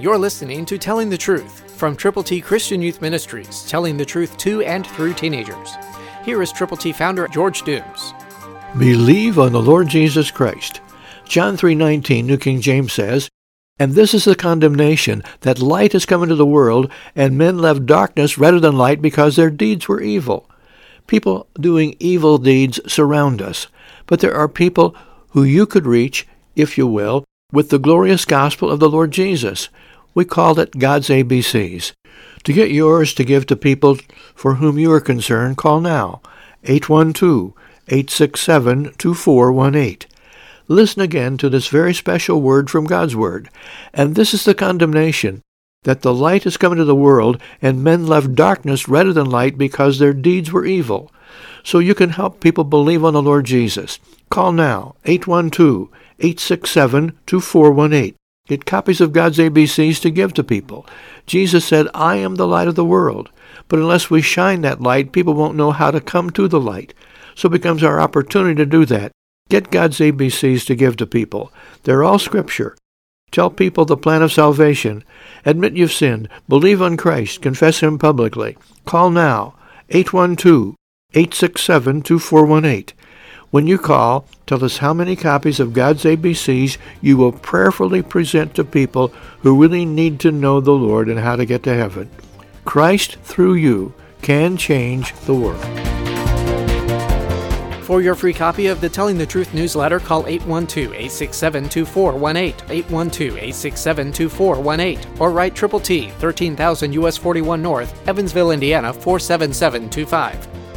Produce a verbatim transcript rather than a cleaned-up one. You're listening to Telling the Truth from Triple T Christian Youth Ministries, telling the truth to and through teenagers. Here is Triple T founder George Dooms. Believe on the Lord Jesus Christ. John three nineteen, New King James says, "And this is the condemnation, that light has come into the world, and men love darkness rather than light because their deeds were evil." People doing evil deeds surround us, but there are people who you could reach, if you will, with the glorious gospel of the Lord Jesus. We called it God's A B Cs. To get yours to give to people for whom you are concerned, call now, eight one two, eight six seven, two four one eight. Listen again to this very special word from God's Word. "And this is the condemnation, that the light has come into the world, and men love darkness rather than light because their deeds were evil." So you can help people believe on the Lord Jesus. Call now, eight one two, eight six seven, two four one eight. Get copies of God's A B Cs to give to people. Jesus said, "I am the light of the world." But unless we shine that light, people won't know how to come to the light. So it becomes our opportunity to do that. Get God's A B Cs to give to people. They're all Scripture. Tell people the plan of salvation. Admit you've sinned. Believe on Christ. Confess Him publicly. Call now, eight one two, eight six seven, two four one eight. When you call, tell us how many copies of God's A B Cs you will prayerfully present to people who really need to know the Lord and how to get to heaven. Christ, through you, can change the world. For your free copy of the Telling the Truth newsletter, call eight one two, eight six seven, two four one eight, eight one two, eight six seven, two four one eight, or write Triple T, thirteen thousand U S forty-one North, Evansville, Indiana, four seven seven two five.